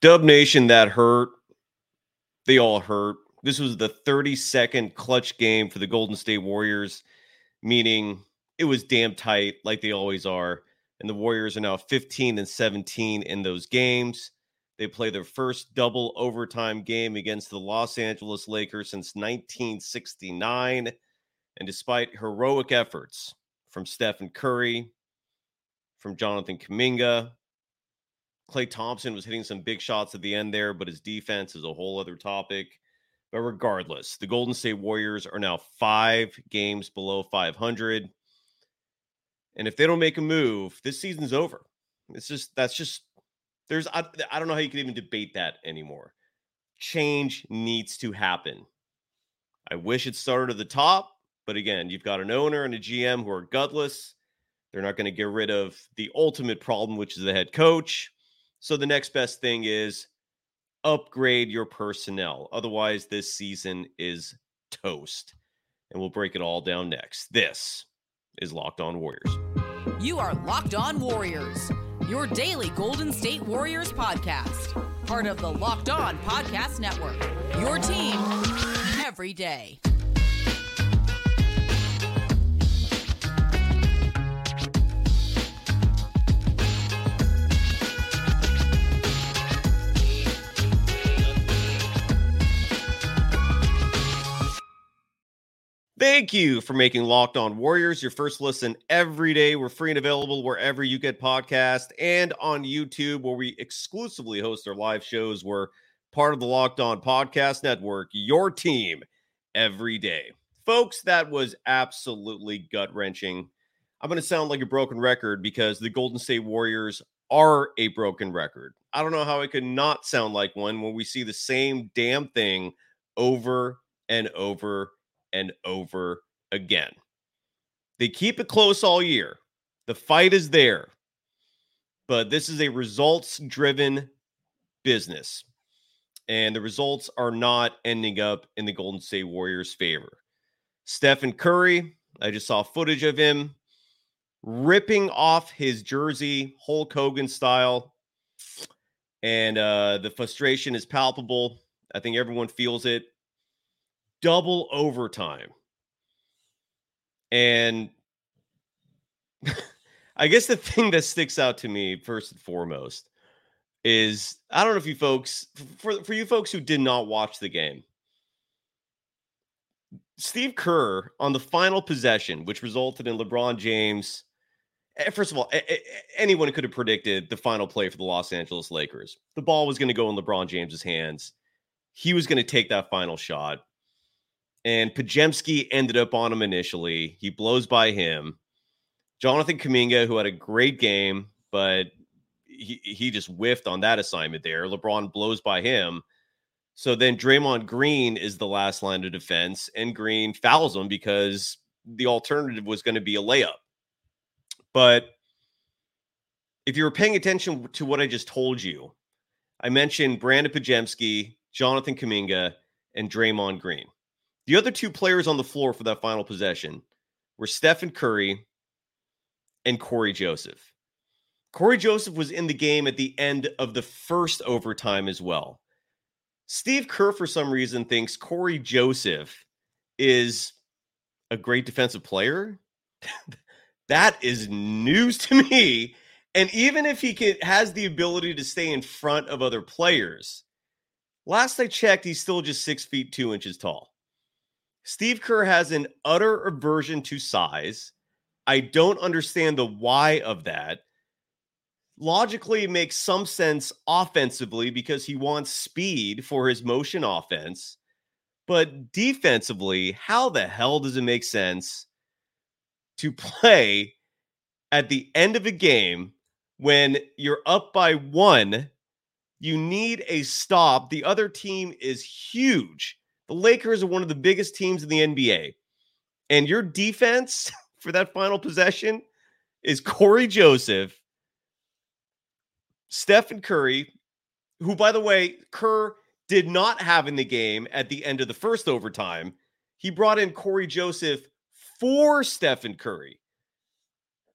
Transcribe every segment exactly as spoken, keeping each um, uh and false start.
Dub Nation, that hurt. They all hurt. This was the thirty-second clutch game for the Golden State Warriors, meaning it was damn tight like they always are. And the Warriors are now fifteen and seventeen in those games. They play their first double overtime game against the Los Angeles Lakers since nineteen sixty-nine. And despite heroic efforts from Stephen Curry, from Jonathan Kuminga, Klay Thompson was hitting some big shots at the end there, but his defense is a whole other topic. But regardless, the Golden State Warriors are now five games below five hundred. And if they don't make a move, this season's over. It's just, that's just, there's, I, I don't know how you can even debate that anymore. Change needs to happen. I wish it started at the top, but again, you've got an owner and a G M who are gutless. They're not going to get rid of the ultimate problem, which is the head coach. So the next best thing is upgrade your personnel. Otherwise, this season is toast. And we'll break it all down next. This is Locked On Warriors. You are Locked On Warriors, your daily Golden State Warriors podcast. Part of the Locked On Podcast Network, your team every day. Thank you for making Locked On Warriors your first listen every day. We're free and available wherever you get podcasts and on YouTube, where we exclusively host our live shows. We're part of the Locked On Podcast Network, your team every day. Folks, that was absolutely gut-wrenching. I'm going to sound like a broken record because the Golden State Warriors are a broken record. I don't know how I could not sound like one when we see the same damn thing over and over and over again. They keep it close all year. The fight is there. But this is a results-driven business. And the results are not ending up in the Golden State Warriors' favor. Stephen Curry, I just saw footage of him ripping off his jersey, Hulk Hogan style. And uh, the frustration is palpable. I think everyone feels it. Double overtime. And I guess the thing that sticks out to me first and foremost is, I don't know if you folks, for, for you folks who did not watch the game, Steve Kerr on the final possession, which resulted in LeBron James. First of all, anyone could have predicted the final play for the Los Angeles Lakers. The ball was going to go in LeBron James's hands. He was going to take that final shot. And Podziemski ended up on him initially. He blows by him. Jonathan Kuminga, who had a great game, but he, he just whiffed on that assignment there. LeBron blows by him. So then Draymond Green is the last line of defense, and Green fouls him because the alternative was going to be a layup. But if you were paying attention to what I just told you, I mentioned Brandon Podziemski, Jonathan Kuminga, and Draymond Green. The other two players on the floor for that final possession were Stephen Curry and Corey Joseph. Corey Joseph was in the game at the end of the first overtime as well. Steve Kerr, for some reason, thinks Corey Joseph is a great defensive player. That is news to me. And even if he can, has the ability to stay in front of other players, last I checked, he's still just six feet, two inches tall. Steve Kerr has an utter aversion to size. I don't understand the why of that. Logically, it makes some sense offensively because he wants speed for his motion offense. But defensively, how the hell does it make sense to play at the end of a game when you're up by one? You need a stop. The other team is huge. The Lakers are one of the biggest teams in the N B A. And your defense for that final possession is Corey Joseph, Stephen Curry, who, by the way, Kerr did not have in the game at the end of the first overtime. He brought in Corey Joseph for Stephen Curry.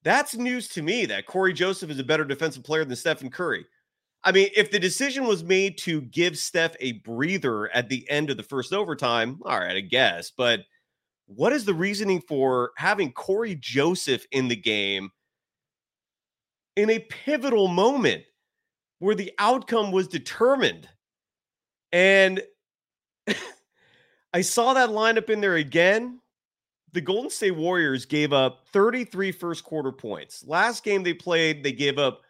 That's news to me that Corey Joseph is a better defensive player than Stephen Curry. I mean, if the decision was made to give Steph a breather at the end of the first overtime, all right, I guess. But what is the reasoning for having Corey Joseph in the game in a pivotal moment where the outcome was determined? And I saw that lineup in there again. The Golden State Warriors gave up thirty-three first quarter points. Last game they played, they gave up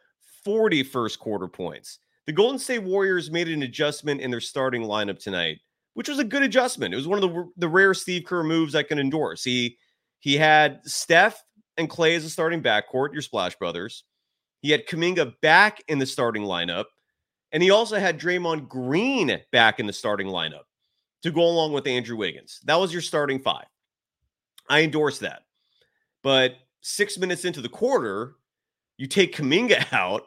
forty first quarter points. The Golden State Warriors made an adjustment in their starting lineup tonight, which was a good adjustment. It was one of the, the rare Steve Kerr moves I can endorse. He, he had Steph and Klay as a starting backcourt, your Splash Brothers. He had Kuminga back in the starting lineup, and he also had Draymond Green back in the starting lineup to go along with Andrew Wiggins. That was your starting five. I endorse that. But six minutes into the quarter, you take Kuminga out,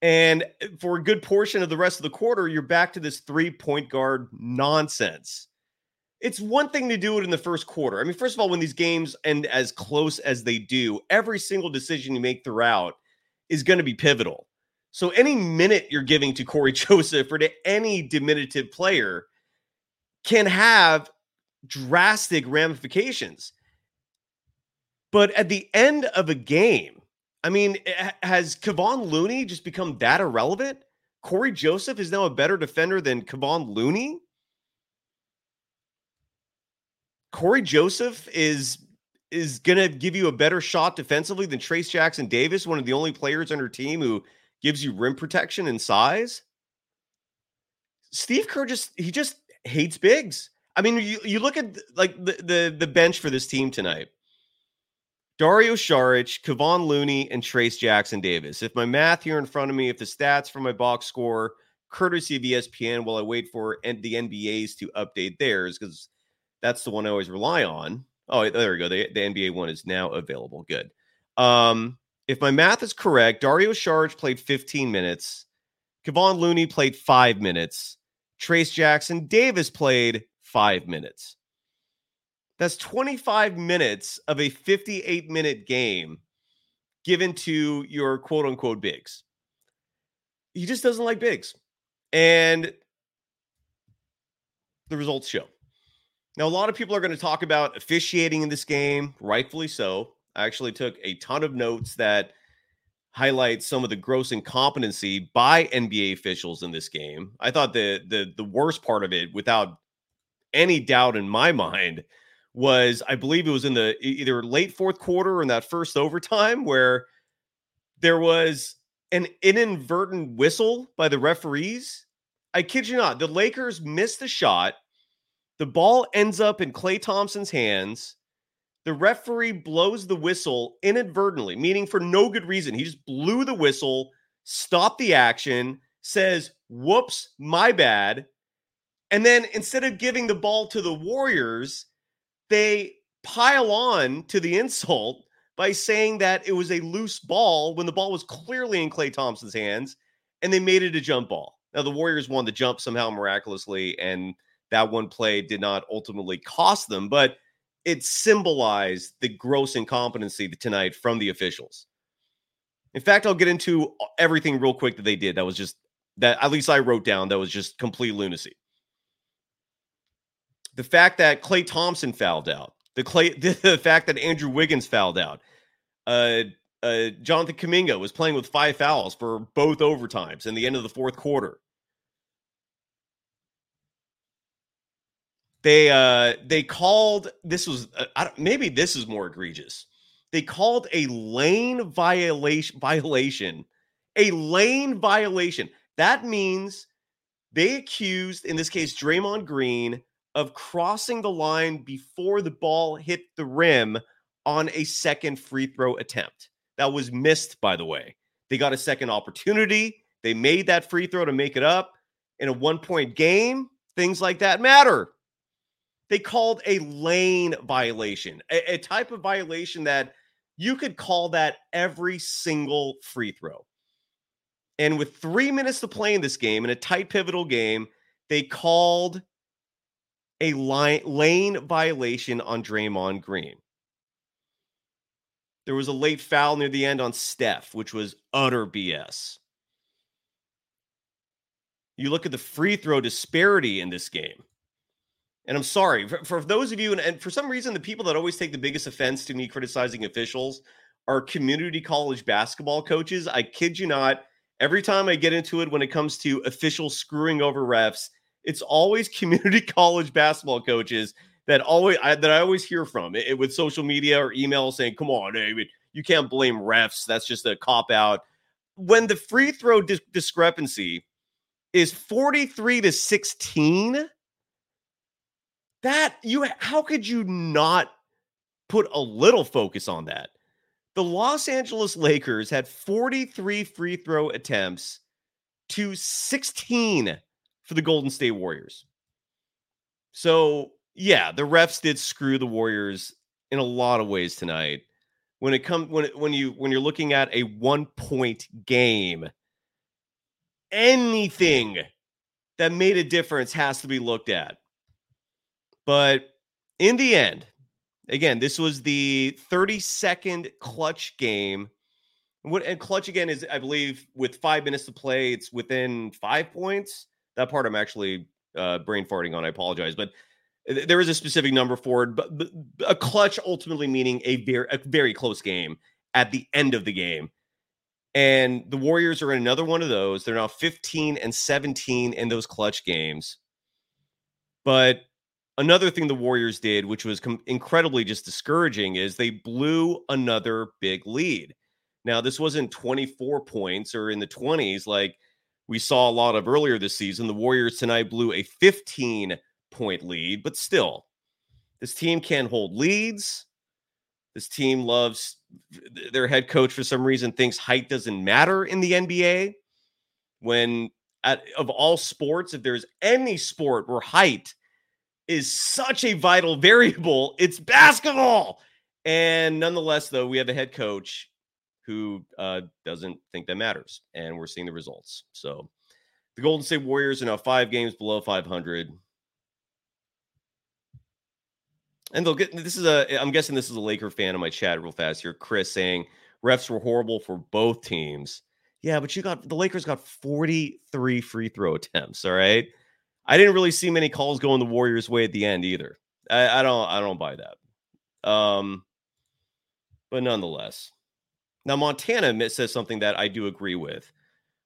and for a good portion of the rest of the quarter, you're back to this three-point guard nonsense. It's one thing to do it in the first quarter. I mean, first of all, when these games end as close as they do, every single decision you make throughout is going to be pivotal. So any minute you're giving to Corey Joseph or to any diminutive player can have drastic ramifications. But at the end of a game, I mean, has Kevon Looney just become that irrelevant? Corey Joseph is now a better defender than Kevon Looney? Corey Joseph is is going to give you a better shot defensively than Trace Jackson Davis, one of the only players on your team who gives you rim protection and size? Steve Kerr just, he just hates bigs. I mean, you, you look at like the, the, the bench for this team tonight. Dario Saric, Kevon Looney, and Trace Jackson Davis. If my math here in front of me, if the stats from my box score, courtesy of E S P N, while I wait for the N B A's to update theirs, because that's the one I always rely on. Oh, there we go. The, the N B A one is now available. Good. Um, if my math is correct, Dario Saric played fifteen minutes. Kevon Looney played five minutes. Trace Jackson Davis played five minutes. That's twenty-five minutes of a fifty-eight minute game given to your quote unquote bigs. He just doesn't like bigs. And the results show. Now, a lot of people are going to talk about officiating in this game, rightfully so. I actually took a ton of notes that highlight some of the gross incompetency by N B A officials in this game. I thought the the the worst part of it, without any doubt in my mind, was I believe it was in the either late fourth quarter or in that first overtime where there was an inadvertent whistle by the referees. I kid you not, the Lakers missed the shot. The ball ends up in Klay Thompson's hands. The referee blows the whistle inadvertently, meaning for no good reason. He just blew the whistle, stopped the action, says, whoops, my bad. And then instead of giving the ball to the Warriors, they pile on to the insult by saying that it was a loose ball when the ball was clearly in Klay Thompson's hands, and they made it a jump ball. Now, the Warriors won the jump somehow miraculously, and that one play did not ultimately cost them, but it symbolized the gross incompetency tonight from the officials. In fact, I'll get into everything real quick that they did. That was just, that at least I wrote down, that was just complete lunacy. The fact that Klay Thompson fouled out, the, Klay, the fact that Andrew Wiggins fouled out, uh, uh, Jonathan Kuminga was playing with five fouls for both overtimes in the end of the fourth quarter. They uh, they called, this was, uh, I don't, maybe this is more egregious. They called a lane violation, violation, a lane violation. That means they accused, in this case, Draymond Green, of crossing the line before the ball hit the rim on a second free throw attempt. That was missed, by the way. They got a second opportunity. They made that free throw to make it up. In a one-point game, things like that matter. They called a lane violation, a, a type of violation that you could call that every single free throw. And with three minutes to play in this game, in a tight pivotal game, they called a line, lane violation on Draymond Green. There was a late foul near the end on Steph, which was utter B S. you look at the free throw disparity in this game. And I'm sorry, for, for those of you, and, and for some reason, the people that always take the biggest offense to me criticizing officials are community college basketball coaches. I kid you not. Every time I get into it, when it comes to officials screwing over refs, it's always community college basketball coaches that always I, that I always hear from it, it, with social media or email saying, come on, David, you can't blame refs. That's just a cop out. When the free throw dis- discrepancy is forty-three to sixteen, that you how could you not put a little focus on that? The Los Angeles Lakers had forty-three free throw attempts to sixteen for the Golden State Warriors. So, yeah, the refs did screw the Warriors in a lot of ways tonight. When it comes when it, when you when you're looking at a one-point game, anything that made a difference has to be looked at. But in the end, again, this was the thirty-second clutch game. What and clutch again is, I believe, with five minutes to play, it's within five points. That part I'm actually uh, brain farting on. I apologize, but th- there is a specific number for it. But, but a clutch ultimately meaning a very a very close game at the end of the game. And the Warriors are in another one of those. They're now fifteen and seventeen in those clutch games. But another thing the Warriors did, which was com- incredibly just discouraging, is they blew another big lead. Now, this wasn't twenty-four points or in the twenties like we saw a lot of earlier this season. The Warriors tonight blew a fifteen-point lead, but still, this team can't hold leads. This team loves their head coach for some reason thinks height doesn't matter in the N B A. When, at, of all sports, if there's any sport where height is such a vital variable, it's basketball. And nonetheless, though, we have a head coach who uh, doesn't think that matters. And we're seeing the results. So the Golden State Warriors are now five games below five hundred. And they'll get, this is a, I'm guessing this is a Laker fan in my chat real fast here. Chris saying refs were horrible for both teams. Yeah, but you got, the Lakers got forty-three free throw attempts. All right. I didn't really see many calls going the Warriors' way at the end either. I, I don't I don't buy that. Um, but nonetheless. Now, Montana says something that I do agree with,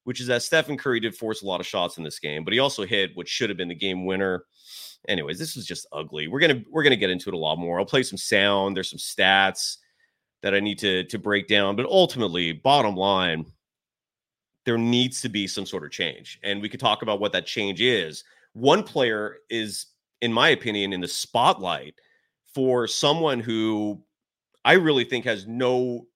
which is that Stephen Curry did force a lot of shots in this game, but he also hit what should have been the game winner. Anyways, this was just ugly. We're gonna we're gonna get into it a lot more. I'll play some sound. There's some stats that I need to, to break down, but ultimately, bottom line, there needs to be some sort of change. And we could talk about what that change is. One player is, in my opinion, in the spotlight for someone who I really think has no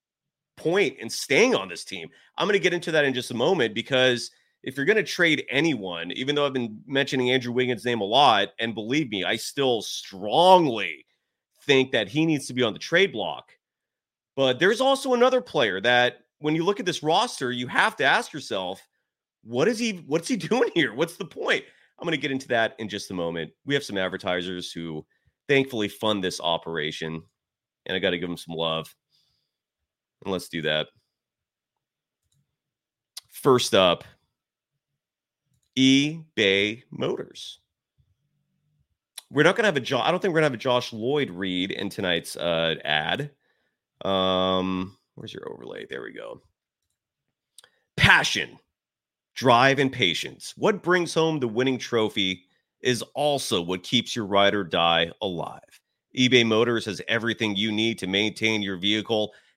point in staying on this team. I'm going to get into that in just a moment, because if you're going to trade anyone, even though I've been mentioning Andrew Wiggins' name a lot, and believe me, I still strongly think that he needs to be on the trade block. But there's also another player that, when you look at this roster, you have to ask yourself, what is he, what's he doing here? What's the point? I'm going to get into that in just a moment. We have some advertisers who thankfully fund this operation, and I got to give them some love. And let's do that. First up, eBay Motors. We're not going to have a Josh. I don't think we're going to have a Josh Lloyd read in tonight's uh, ad. Um, where's your overlay? There we go. Passion, drive, and patience. What brings home the winning trophy is also what keeps your ride or die alive. eBay Motors has everything you need to maintain your vehicle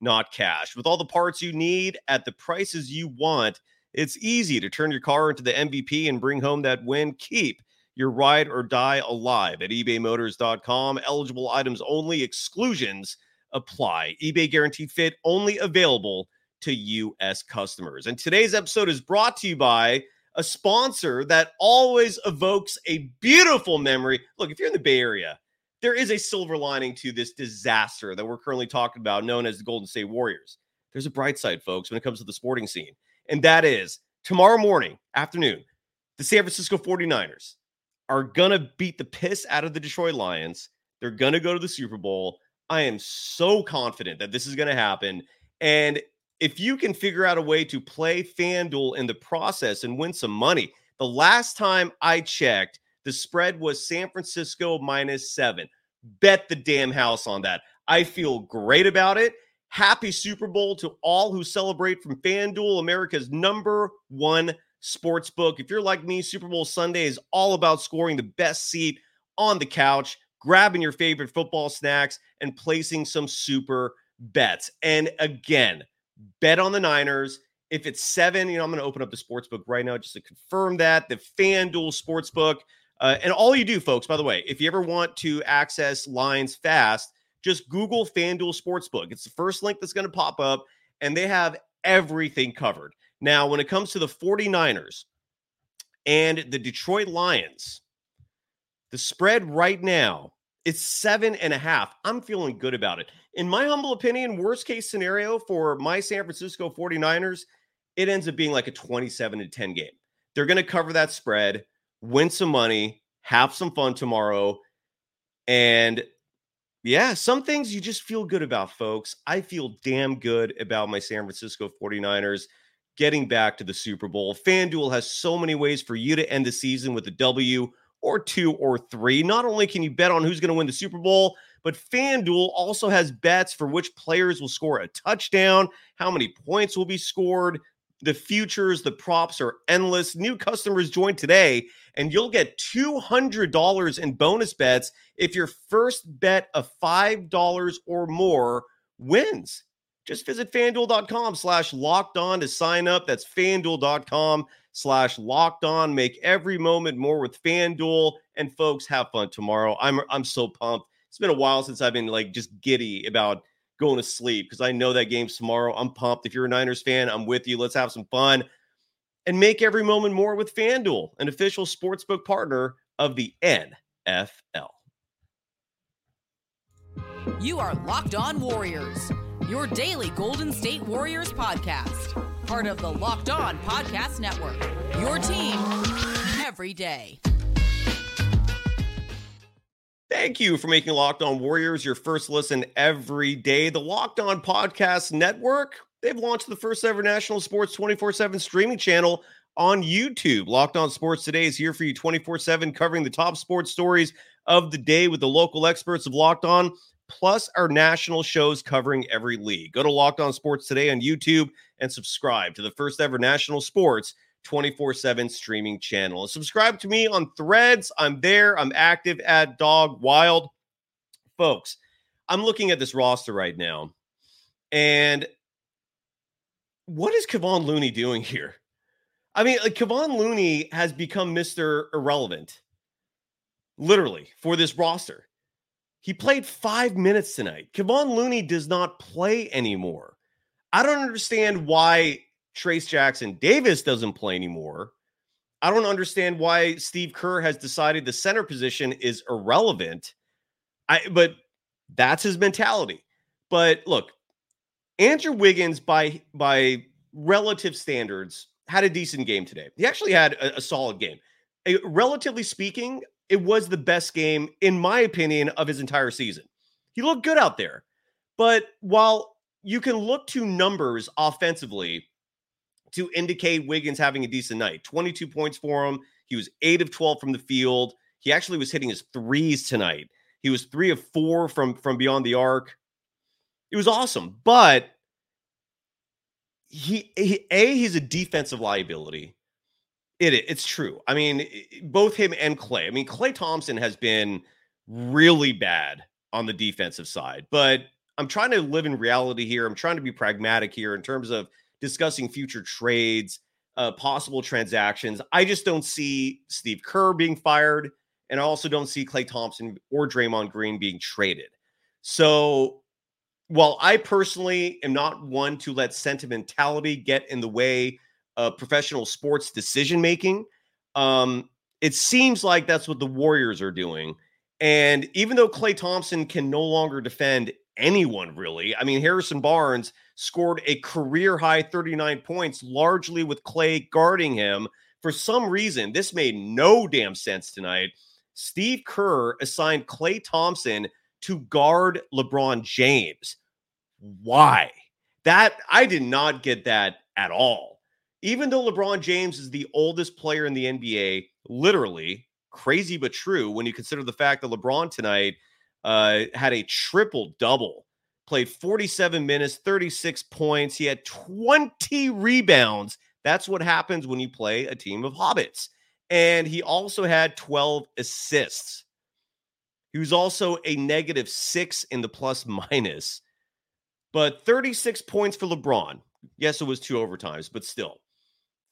not cash. With all the parts you need at the prices you want, it's easy to turn your car into the M V P and bring home that win. Keep your ride or die alive at ebay motors dot com. Eligible items only. Exclusions apply. eBay Guaranteed Fit only available to U S customers. And today's episode is brought to you by a sponsor that always evokes a beautiful memory. Look, if you're in the Bay Area, there is a silver lining to this disaster that we're currently talking about, known as the Golden State Warriors. There's a bright side, folks, when it comes to the sporting scene. And that is tomorrow morning, afternoon, the San Francisco forty-niners are going to beat the piss out of the Detroit Lions. They're going to go to the Super Bowl. I am so confident that this is going to happen. And if you can figure out a way to play FanDuel in the process and win some money, the last time I checked, the spread was San Francisco minus seven. Bet the damn house on that. I feel great about it. Happy Super Bowl to all who celebrate from FanDuel, America's number one sports book. If you're like me, Super Bowl Sunday is all about scoring the best seat on the couch, grabbing your favorite football snacks, and placing some super bets. And again, bet on the Niners. If it's seven, you know, I'm going to open up the sports book right now just to confirm that. The FanDuel Sportsbook. Uh, and all you do, folks, by the way, if you ever want to access lines fast, just Google FanDuel Sportsbook. It's the first link that's going to pop up, and they have everything covered. Now, when it comes to the forty-niners and the Detroit Lions, the spread right now, it's seven and a half. I'm feeling good about it. In my humble opinion, worst case scenario for my San Francisco forty-niners, it ends up being like a twenty-seven to ten game. They're going to cover that spread, win some money, have some fun tomorrow. And yeah, some things you just feel good about, folks. I feel damn good about my San Francisco forty-niners getting back to the Super Bowl. FanDuel has so many ways for you to end the season with a W or two or three. Not only can you bet on who's going to win the Super Bowl, but FanDuel also has bets for which players will score a touchdown, how many points will be scored. The futures, the props are endless. New customers join today, and you'll get two hundred dollars in bonus bets if your first bet of five dollars or more wins. Just visit FanDuel.com slash locked on to sign up. That's FanDuel.com slash locked on. Make every moment more with FanDuel. And folks, have fun tomorrow. I'm I'm so pumped. It's been a while since I've been like just giddy about going to sleep because I know that game's tomorrow. I'm pumped. If you're a Niners fan, I'm with you. Let's have some fun and make every moment more with FanDuel, an official sportsbook partner of the N F L. You are Locked On Warriors, your daily Golden State Warriors podcast, part of the Locked On Podcast Network, your team every day. Thank you for making Locked On Warriors your first listen every day. The Locked On Podcast Network, they've launched the first ever national sports twenty-four seven streaming channel on YouTube. Locked On Sports Today is here for you twenty-four seven, covering the top sports stories of the day with the local experts of Locked On, plus our national shows covering every league. Go to Locked On Sports Today on YouTube and subscribe to the first ever national sports twenty-four seven streaming channel. Subscribe to me on Threads. I'm there. I'm active at Dog Wild. Folks, I'm looking at this roster right now. And what is Kevon Looney doing here? I mean, like, Kevon Looney has become Mister Irrelevant, literally, for this roster. He played five minutes tonight. Kevon Looney does not play anymore. I don't understand why Trace Jackson Davis doesn't play anymore. I don't understand why Steve Kerr has decided the center position is irrelevant. I, but that's his mentality. But look, Andrew Wiggins, by, by relative standards, had a decent game today. He actually had a, a solid game. A, relatively speaking, it was the best game, in my opinion, of his entire season. He looked good out there. But while you can look to numbers offensively to indicate Wiggins having a decent night, twenty-two points for him. He was eight of twelve from the field. He actually was hitting his threes tonight. He was three of four from, from beyond the arc. It was awesome. But he, he A, he's a defensive liability. It, it's true. I mean, both him and Klay. I mean, Klay Thompson has been really bad on the defensive side. But I'm trying to live in reality here. I'm trying to be pragmatic here in terms of discussing future trades, uh, possible transactions. I just don't see Steve Kerr being fired, and I also don't see Klay Thompson or Draymond Green being traded. So while I personally am not one to let sentimentality get in the way uh, professional sports decision-making. Um, it seems like that's what the Warriors are doing. And even though Klay Thompson can no longer defend anyone, really, I mean, Harrison Barnes scored a career-high thirty-nine points, largely with Klay guarding him. For some reason, this made no damn sense tonight. Steve Kerr assigned Klay Thompson to guard LeBron James. Why? That I did not get that at all. Even though LeBron James is the oldest player in the N B A, literally, crazy but true, when you consider the fact that LeBron tonight uh, had a triple-double, played forty-seven minutes, thirty-six points. He had twenty rebounds. That's what happens when you play a team of hobbits. And he also had twelve assists. He was also a negative six in the plus minus. But thirty-six points for LeBron. Yes, it was two overtimes, but still.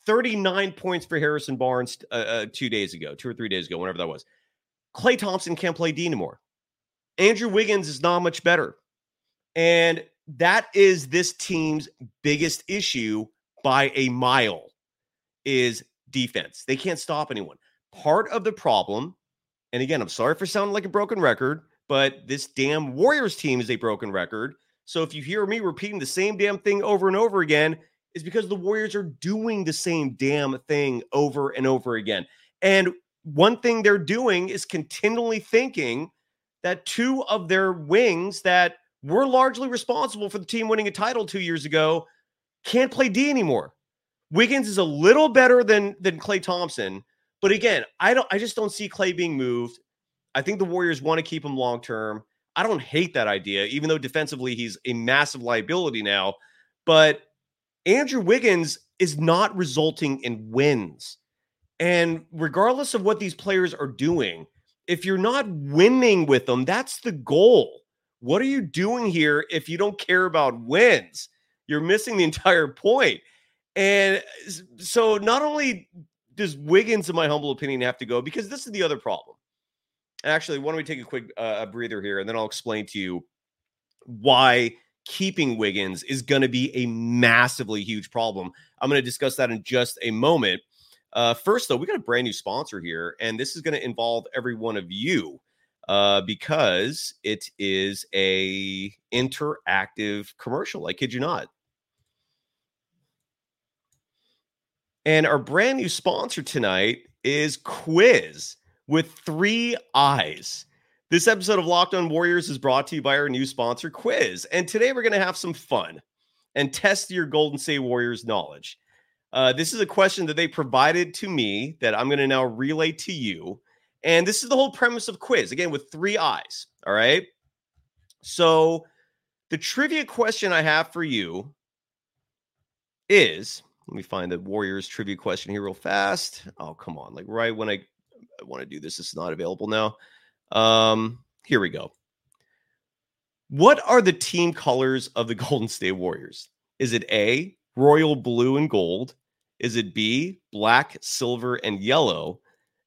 thirty-nine points for Harrison Barnes uh, uh, two days ago, two or three days ago, whenever that was. Klay Thompson can't play D anymore. Andrew Wiggins is not much better. And that is this team's biggest issue by a mile, is defense. They can't stop anyone. Part of the problem, and again, I'm sorry for sounding like a broken record, but this damn Warriors team is a broken record. So if you hear me repeating the same damn thing over and over again, it's because the Warriors are doing the same damn thing over and over again. And one thing they're doing is continually thinking that two of their wings that were largely responsible for the team winning a title two years ago can't play D anymore. Wiggins is a little better than than Klay Thompson, but again, I don't. I just don't see Klay being moved. I think the Warriors want to keep him long term. I don't hate that idea, even though defensively he's a massive liability now. But Andrew Wiggins is not resulting in wins. And regardless of what these players are doing, if you're not winning with them, that's the goal. What are you doing here if you don't care about wins? You're missing the entire point. And so not only does Wiggins, in my humble opinion, have to go, because this is the other problem. Actually, why don't we take a quick uh, breather here, and then I'll explain to you why keeping Wiggins is going to be a massively huge problem. I'm going to discuss that in just a moment. Uh, first, though, we got a brand new sponsor here, and this is going to involve every one of you uh, because it is a interactive commercial. I kid you not. And our brand new sponsor tonight is Quiiiz with three I's. This episode of Locked On Warriors is brought to you by our new sponsor, Quiiiz. And today we're going to have some fun and test your Golden State Warriors knowledge. Uh, this is a question that they provided to me that I'm going to now relay to you. And this is the whole premise of Quiiiz, again, with three I's. All right. So the trivia question I have for you is... Let me find the Warriors trivia question here real fast. Oh, come on. Like right when I, I want to do this, it's not available now. Um, here we go. What are the team colors of the Golden State Warriors? Is it A, royal blue and gold? Is it B, black, silver, and yellow?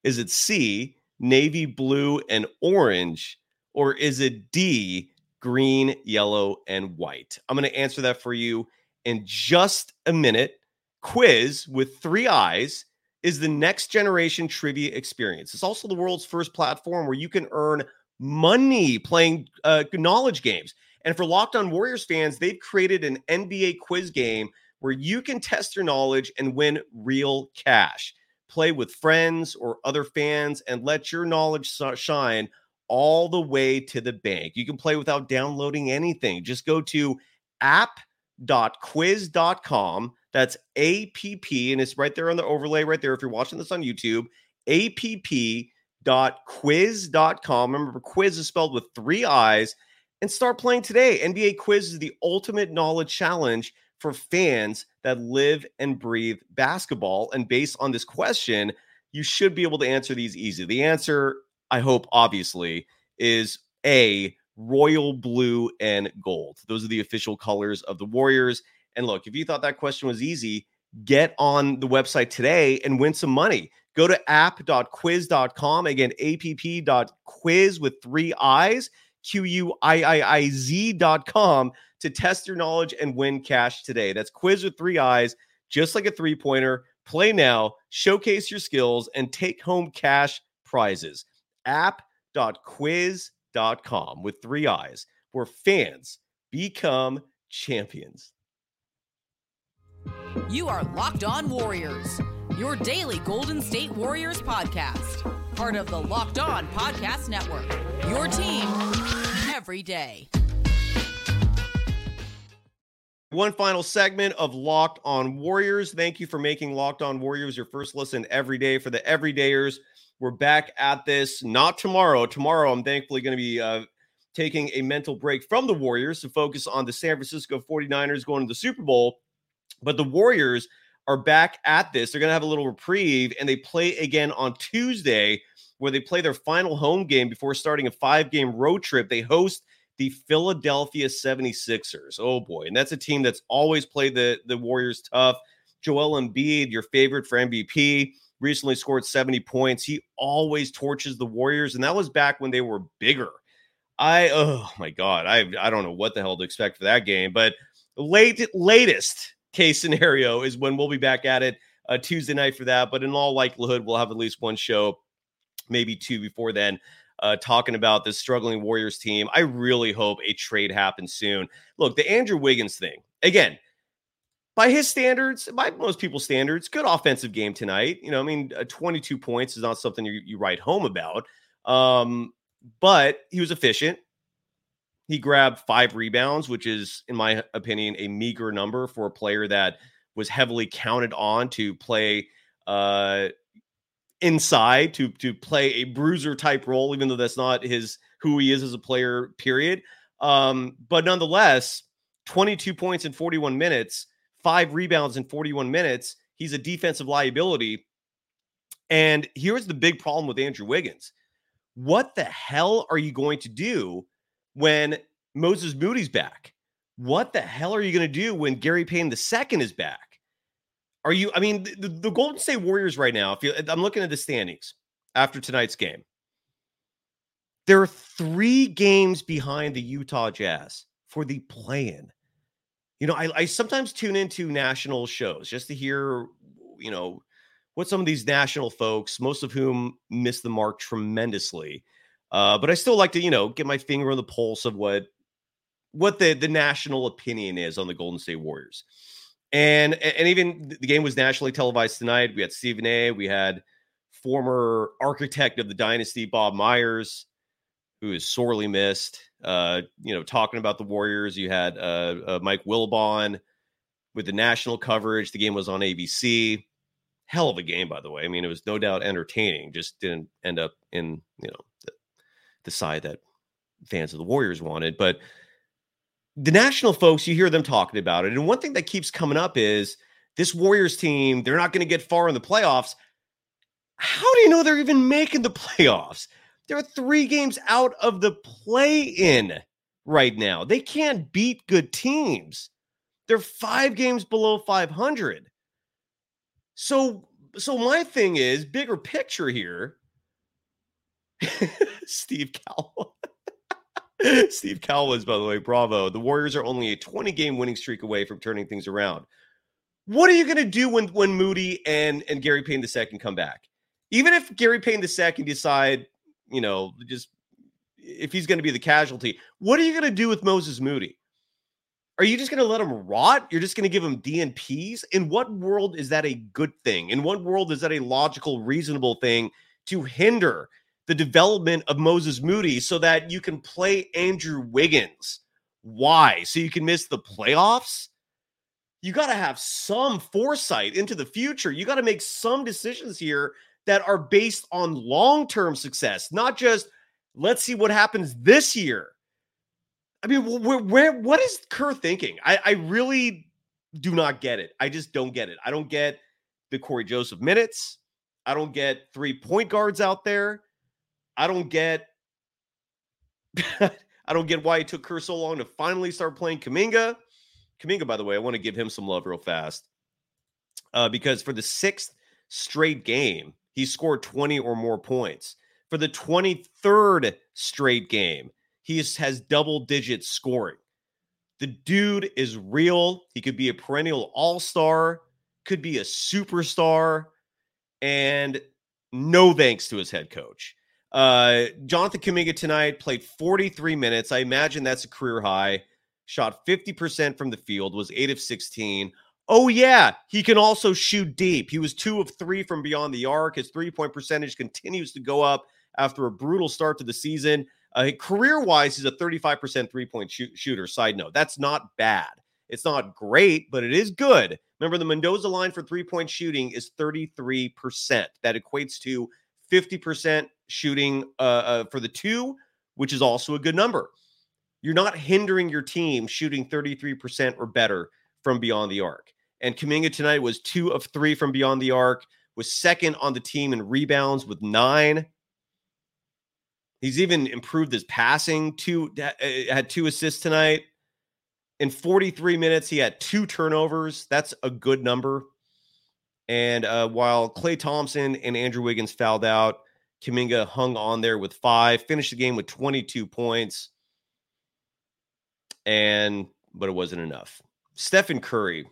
Is it C, navy blue and orange? Or is it D, green, yellow, and white? I'm going to answer that for you in just a minute. Quiiiz with three I's is the next generation trivia experience. It's also the world's first platform where you can earn money playing uh, knowledge games. And for Locked On Warriors fans, they've created an N B A quiz game where you can test your knowledge and win real cash. Play with friends or other fans and let your knowledge shine all the way to the bank. You can play without downloading anything. Just go to app dot quiiz dot com. That's app, and it's right there on the overlay right there if you're watching this on YouTube, app dot quiiz dot com. Remember, Quiiz is spelled with three I's, and start playing today. N B A Quiiz is the ultimate knowledge challenge for fans that live and breathe basketball, and based on this question, you should be able to answer these easy. The answer, I hope, obviously, is A, royal blue and gold. Those are the official colors of the Warriors. And look, if you thought that question was easy, get on the website today and win some money. Go to app dot quiiz dot com. Again, app dot quiiz with three I's, Q U I I I Z dot com, to test your knowledge and win cash today. That's Quiiz with three I's. just like a three-pointer. Play now, showcase your skills, and take home cash prizes. app dot quiz dot com with three I's, where fans become champions. You are Locked On Warriors, your daily Golden State Warriors podcast. Part of the Locked On Podcast Network, your team every day. One final segment of Locked On Warriors. Thank you for making Locked On Warriors your first listen every day. For the everydayers, we're back at this. Not tomorrow. Tomorrow, I'm thankfully going to be uh, taking a mental break from the Warriors to focus on the San Francisco forty-niners going to the Super Bowl. But the Warriors are back at this. They're going to have a little reprieve, and they play again on Tuesday, where they play their final home game before starting a five-game road trip. They host the Philadelphia seventy-sixers. Oh, boy. And that's a team that's always played the, the Warriors tough. Joel Embiid, your favorite for M V P, recently scored seventy points. He always torches the Warriors, and that was back when they were bigger. I, oh, my God. I, I don't know what the hell to expect for that game, but late, latest case scenario is when we'll be back at it uh, Tuesday night for that. But in all likelihood, we'll have at least one show, maybe two before then, Uh, talking about this struggling Warriors team. I really hope a trade happens soon. Look, the Andrew Wiggins thing, again, by his standards, by most people's standards, good offensive game tonight. You know, I mean, uh, twenty-two points is not something you, you write home about, um, but he was efficient. He grabbed five rebounds, which is, in my opinion, a meager number for a player that was heavily counted on to play uh inside to to play a bruiser type role, even though that's not his who he is as a player, period. Um, but nonetheless, twenty-two points in forty-one minutes, five rebounds in forty-one minutes. He's a defensive liability. And here's the big problem with Andrew Wiggins. What the hell are you going to do when Moses Moody's back? What the hell are you going to do when Gary Payton the second is back? Are you, I mean, the, the Golden State Warriors right now, if you, I'm looking at the standings after tonight's game, they're three games behind the Utah Jazz for the play-in. You know, I, I sometimes tune into national shows just to hear, you know, what some of these national folks, most of whom miss the mark tremendously. Uh, but I still like to, you know, get my finger on the pulse of what, what the, the national opinion is on the Golden State Warriors. And and even the game was nationally televised tonight. We had Stephen A., we had former architect of the dynasty, Bob Myers, who is sorely missed, uh, you know, talking about the Warriors. You had uh, uh, Mike Wilbon with the national coverage. The game was on A B C. Hell of a game, by the way. I mean, it was no doubt entertaining. Just didn't end up in, you know, the, the side that fans of the Warriors wanted. But the national folks, you hear them talking about it. And one thing that keeps coming up is this Warriors team, they're not going to get far in the playoffs. How do you know they're even making the playoffs? They're three games out of the play-in right now. They can't beat good teams. They're five games below five hundred. So, so my thing is, bigger picture here, Steve Cowell. Steve Kerr is, by the way, bravo. The Warriors are only a twenty-game winning streak away from turning things around. What are you going to do when, when Moody and, and Gary Payton the second come back? Even if Gary Payton the second decide, you know, just if he's going to be the casualty, what are you going to do with Moses Moody? Are you just going to let him rot? You're just going to give him D N Ps? In what world is that a good thing? In what world is that a logical, reasonable thing to hinder the development of Moses Moody so that you can play Andrew Wiggins? Why? So you can miss the playoffs? You got to have some foresight into the future. You got to make some decisions here that are based on long-term success, not just let's see what happens this year. I mean, where, where what is Kerr thinking? I, I really do not get it. I just don't get it. I don't get the Corey Joseph minutes. I don't get three point guards out there. I don't get I don't get why it took Kerr so long to finally start playing Kuminga. Kuminga, by the way, I want to give him some love real fast uh, because for the sixth straight game, he scored twenty or more points. For the twenty-third straight game, he is, has double-digit scoring. The dude is real. He could be a perennial all-star. could be a superstar, and no thanks to his head coach. Uh, Jonathan Kuminga tonight played forty-three minutes. I imagine that's a career high. Shot fifty percent from the field, was eight of sixteen. Oh, yeah, he can also shoot deep. He was two of three from beyond the arc. His three-point percentage continues to go up after a brutal start to the season. Uh, career-wise, he's a thirty-five percent three-point shoot- shooter. Side note, that's not bad. It's not great, but it is good. Remember, the Mendoza line for three-point shooting is thirty-three percent. That equates to fifty percent shooting uh, uh, for the two, which is also a good number. You're not hindering your team shooting thirty-three percent or better from beyond the arc. And Kuminga tonight was two of three from beyond the arc, was second on the team in rebounds with nine. He's even improved his passing. Two had two assists tonight. In forty-three minutes, he had two turnovers. That's a good number. And uh, while Klay Thompson and Andrew Wiggins fouled out, Kuminga hung on there with five, finished the game with twenty-two points. And but it wasn't enough. Stephen Curry.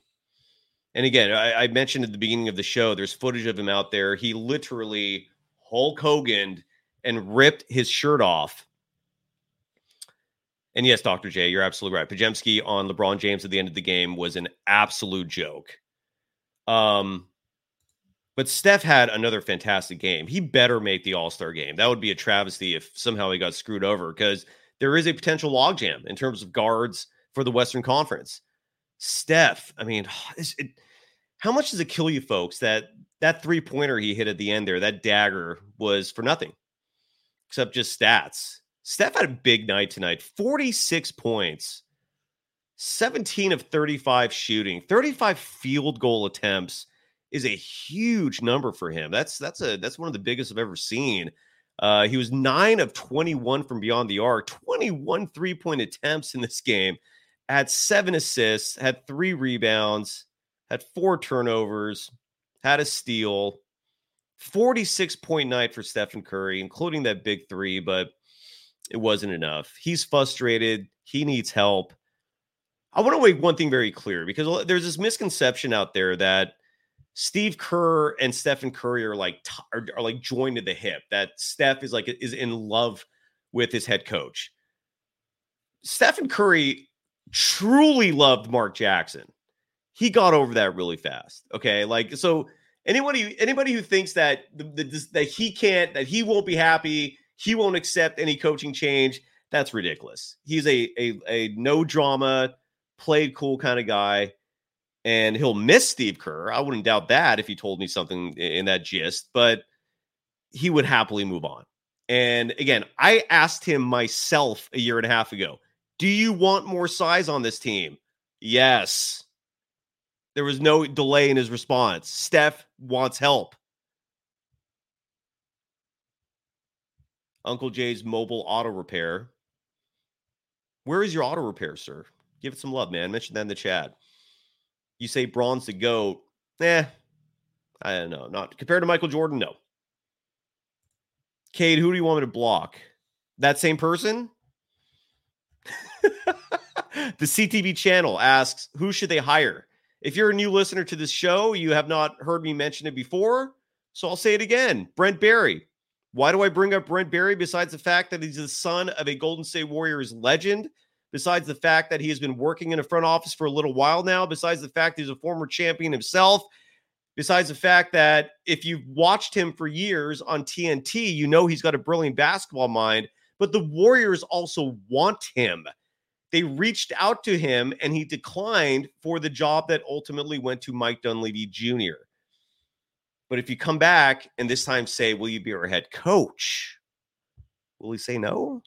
And again, I, I mentioned at the beginning of the show, there's footage of him out there. He literally Hulk Hogan'd and ripped his shirt off. And yes, Doctor J, you're absolutely right. Podziemski on LeBron James at the end of the game was an absolute joke. Um, but Steph had another fantastic game. He better make the All-Star game. That would be a travesty if somehow he got screwed over, because there is a potential logjam in terms of guards for the Western Conference. Steph, I mean, it, how much does it kill you folks that that three-pointer he hit at the end there, that dagger, was for nothing except just stats? Steph had a big night tonight. forty-six points, seventeen of thirty-five shooting, thirty-five field goal attempts is a huge number for him. That's that's a that's one of the biggest I've ever seen. Uh, he was nine of twenty-one from beyond the arc, twenty-one three-point attempts in this game, had seven assists, had three rebounds, had four turnovers, had a steal. forty-six point night for Stephen Curry, including that big three, but it wasn't enough. He's frustrated. He needs help. I want to make one thing very clear, because there's this misconception out there that Steve Kerr and Stephen Curry are like are, are like joined at the hip, that Steph is like is in love with his head coach. Stephen Curry truly loved Mark Jackson. He got over that really fast. Okay, like so anybody anybody who thinks that the, the, that he can't that he won't be happy, he won't accept any coaching change, that's ridiculous. He's a, a, a no drama, played cool kind of guy, and he'll miss Steve Kerr. I wouldn't doubt that if he told me something in that gist, but he would happily move on. And again, I asked him myself a year and a half ago, do you want more size on this team? Yes. There was no delay in his response. Steph wants help. Uncle Jay's Mobile Auto Repair. Where is your auto repair, sir? Give it some love, man. Mention that in the chat. You say Bron's the GOAT. Eh, I don't know. Not compared to Michael Jordan, no. Cade, who do you want me to block? That same person? The C T V channel asks, who should they hire? If you're a new listener to this show, you have not heard me mention it before, so I'll say it again. Brent Barry. Why do I bring up Brent Barry besides the fact that he's the son of a Golden State Warriors legend, besides the fact that he has been working in a front office for a little while now, besides the fact he's a former champion himself, besides the fact that if you've watched him for years on T N T, you know he's got a brilliant basketball mind, but the Warriors also want him. They reached out to him, and he declined for the job that ultimatmately went to Mike Dunleavy Junior But if you come back and this time say, will you be our head coach? Will he say no?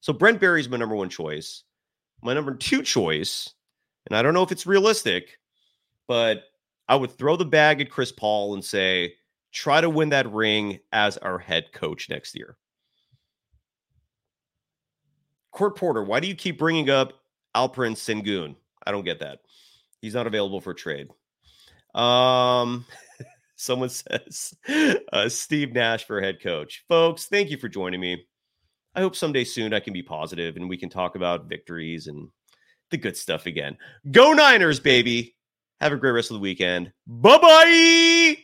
So Brent Barry's my number one choice. My number two choice, and I don't know if it's realistic, but I would throw the bag at Chris Paul and say, try to win that ring as our head coach next year. Court Porter, why do you keep bringing up Alperen Sengun? I don't get that. He's not available for trade. Um... Someone says, uh, Steve Nash for head coach. Folks, thank you for joining me. I hope someday soon I can be positive and we can talk about victories and the good stuff again. Go Niners, baby. Have a great rest of the weekend. Bye-bye.